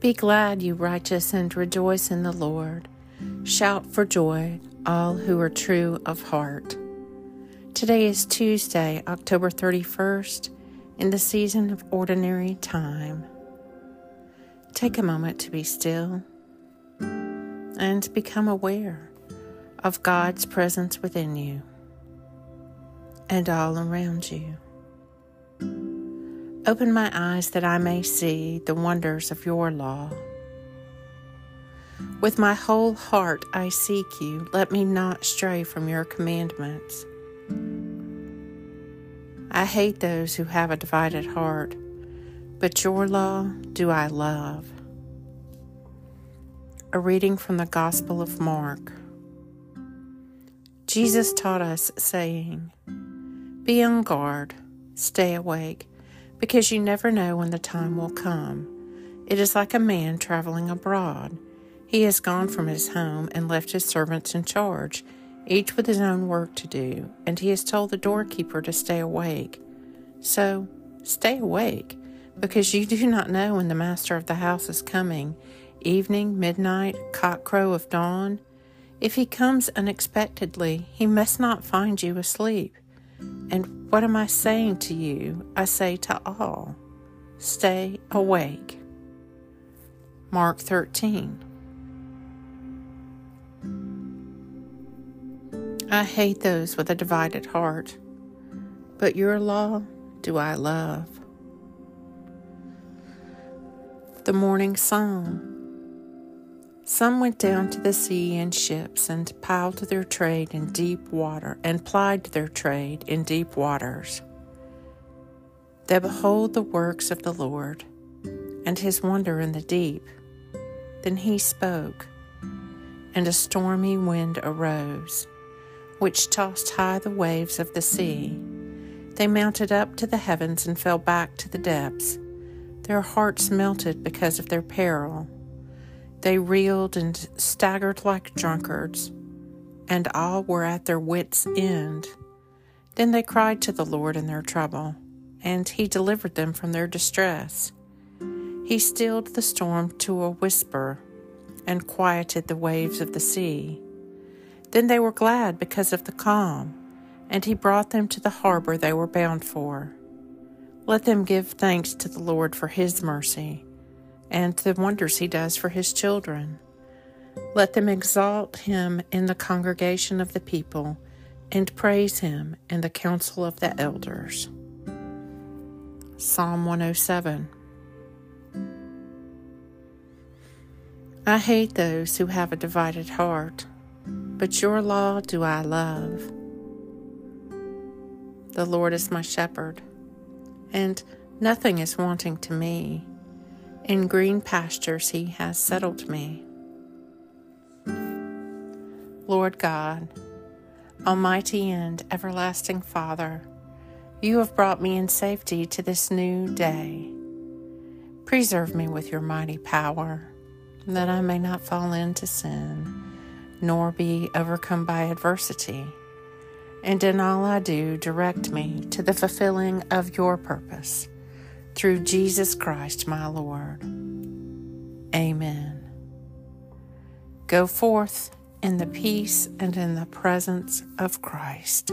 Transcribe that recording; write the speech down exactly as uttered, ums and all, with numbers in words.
Be glad, you righteous, and rejoice in the Lord. Shout for joy, all who are true of heart. Today is Tuesday, October thirty-first, in the season of ordinary time. Take a moment to be still and become aware of God's presence within you and all around you. Open my eyes that I may see the wonders of your law. With my whole heart I seek you. Let me not stray from your commandments. I hate those who have a divided heart, but your law do I love. A reading from the Gospel of Mark. Jesus taught us, saying, "Be on guard, stay awake, because you never know when the time will come. It is like a man traveling abroad. He has gone from his home and left his servants in charge, each with his own work to do, and he has told the doorkeeper to stay awake. So stay awake, because you do not know when the master of the house is coming, evening, midnight, cockcrow of dawn. If he comes unexpectedly, he must not find you asleep. And what am I saying to you? I say to all, stay awake." Mark thirteen. I hate those with a divided heart, but your law do I love. The Morning Psalm. Some went down to the sea in ships and piled their trade in deep water and plied their trade in deep waters. They behold the works of the Lord and his wonder in the deep. Then he spoke, and a stormy wind arose, which tossed high the waves of the sea. They mounted up to the heavens and fell back to the depths. Their hearts melted because of their peril. They reeled and staggered like drunkards, and all were at their wits' end. Then they cried to the Lord in their trouble, and he delivered them from their distress. He stilled the storm to a whisper and quieted the waves of the sea. Then they were glad because of the calm, and he brought them to the harbor they were bound for. Let them give thanks to the Lord for his mercy, and the wonders he does for his children. Let them exalt him in the congregation of the people, and praise him in the council of the elders. Psalm one oh seven. I hate those who have a divided heart, but your law do I love. The Lord is my shepherd, and nothing is wanting to me. In green pastures he has settled me. Lord God, almighty and everlasting Father, you have brought me in safety to this new day. Preserve me with your mighty power, that I may not fall into sin, nor be overcome by adversity. And in all I do, direct me to the fulfilling of your purpose. Through Jesus Christ, my Lord. Amen. Go forth in the peace and in the presence of Christ.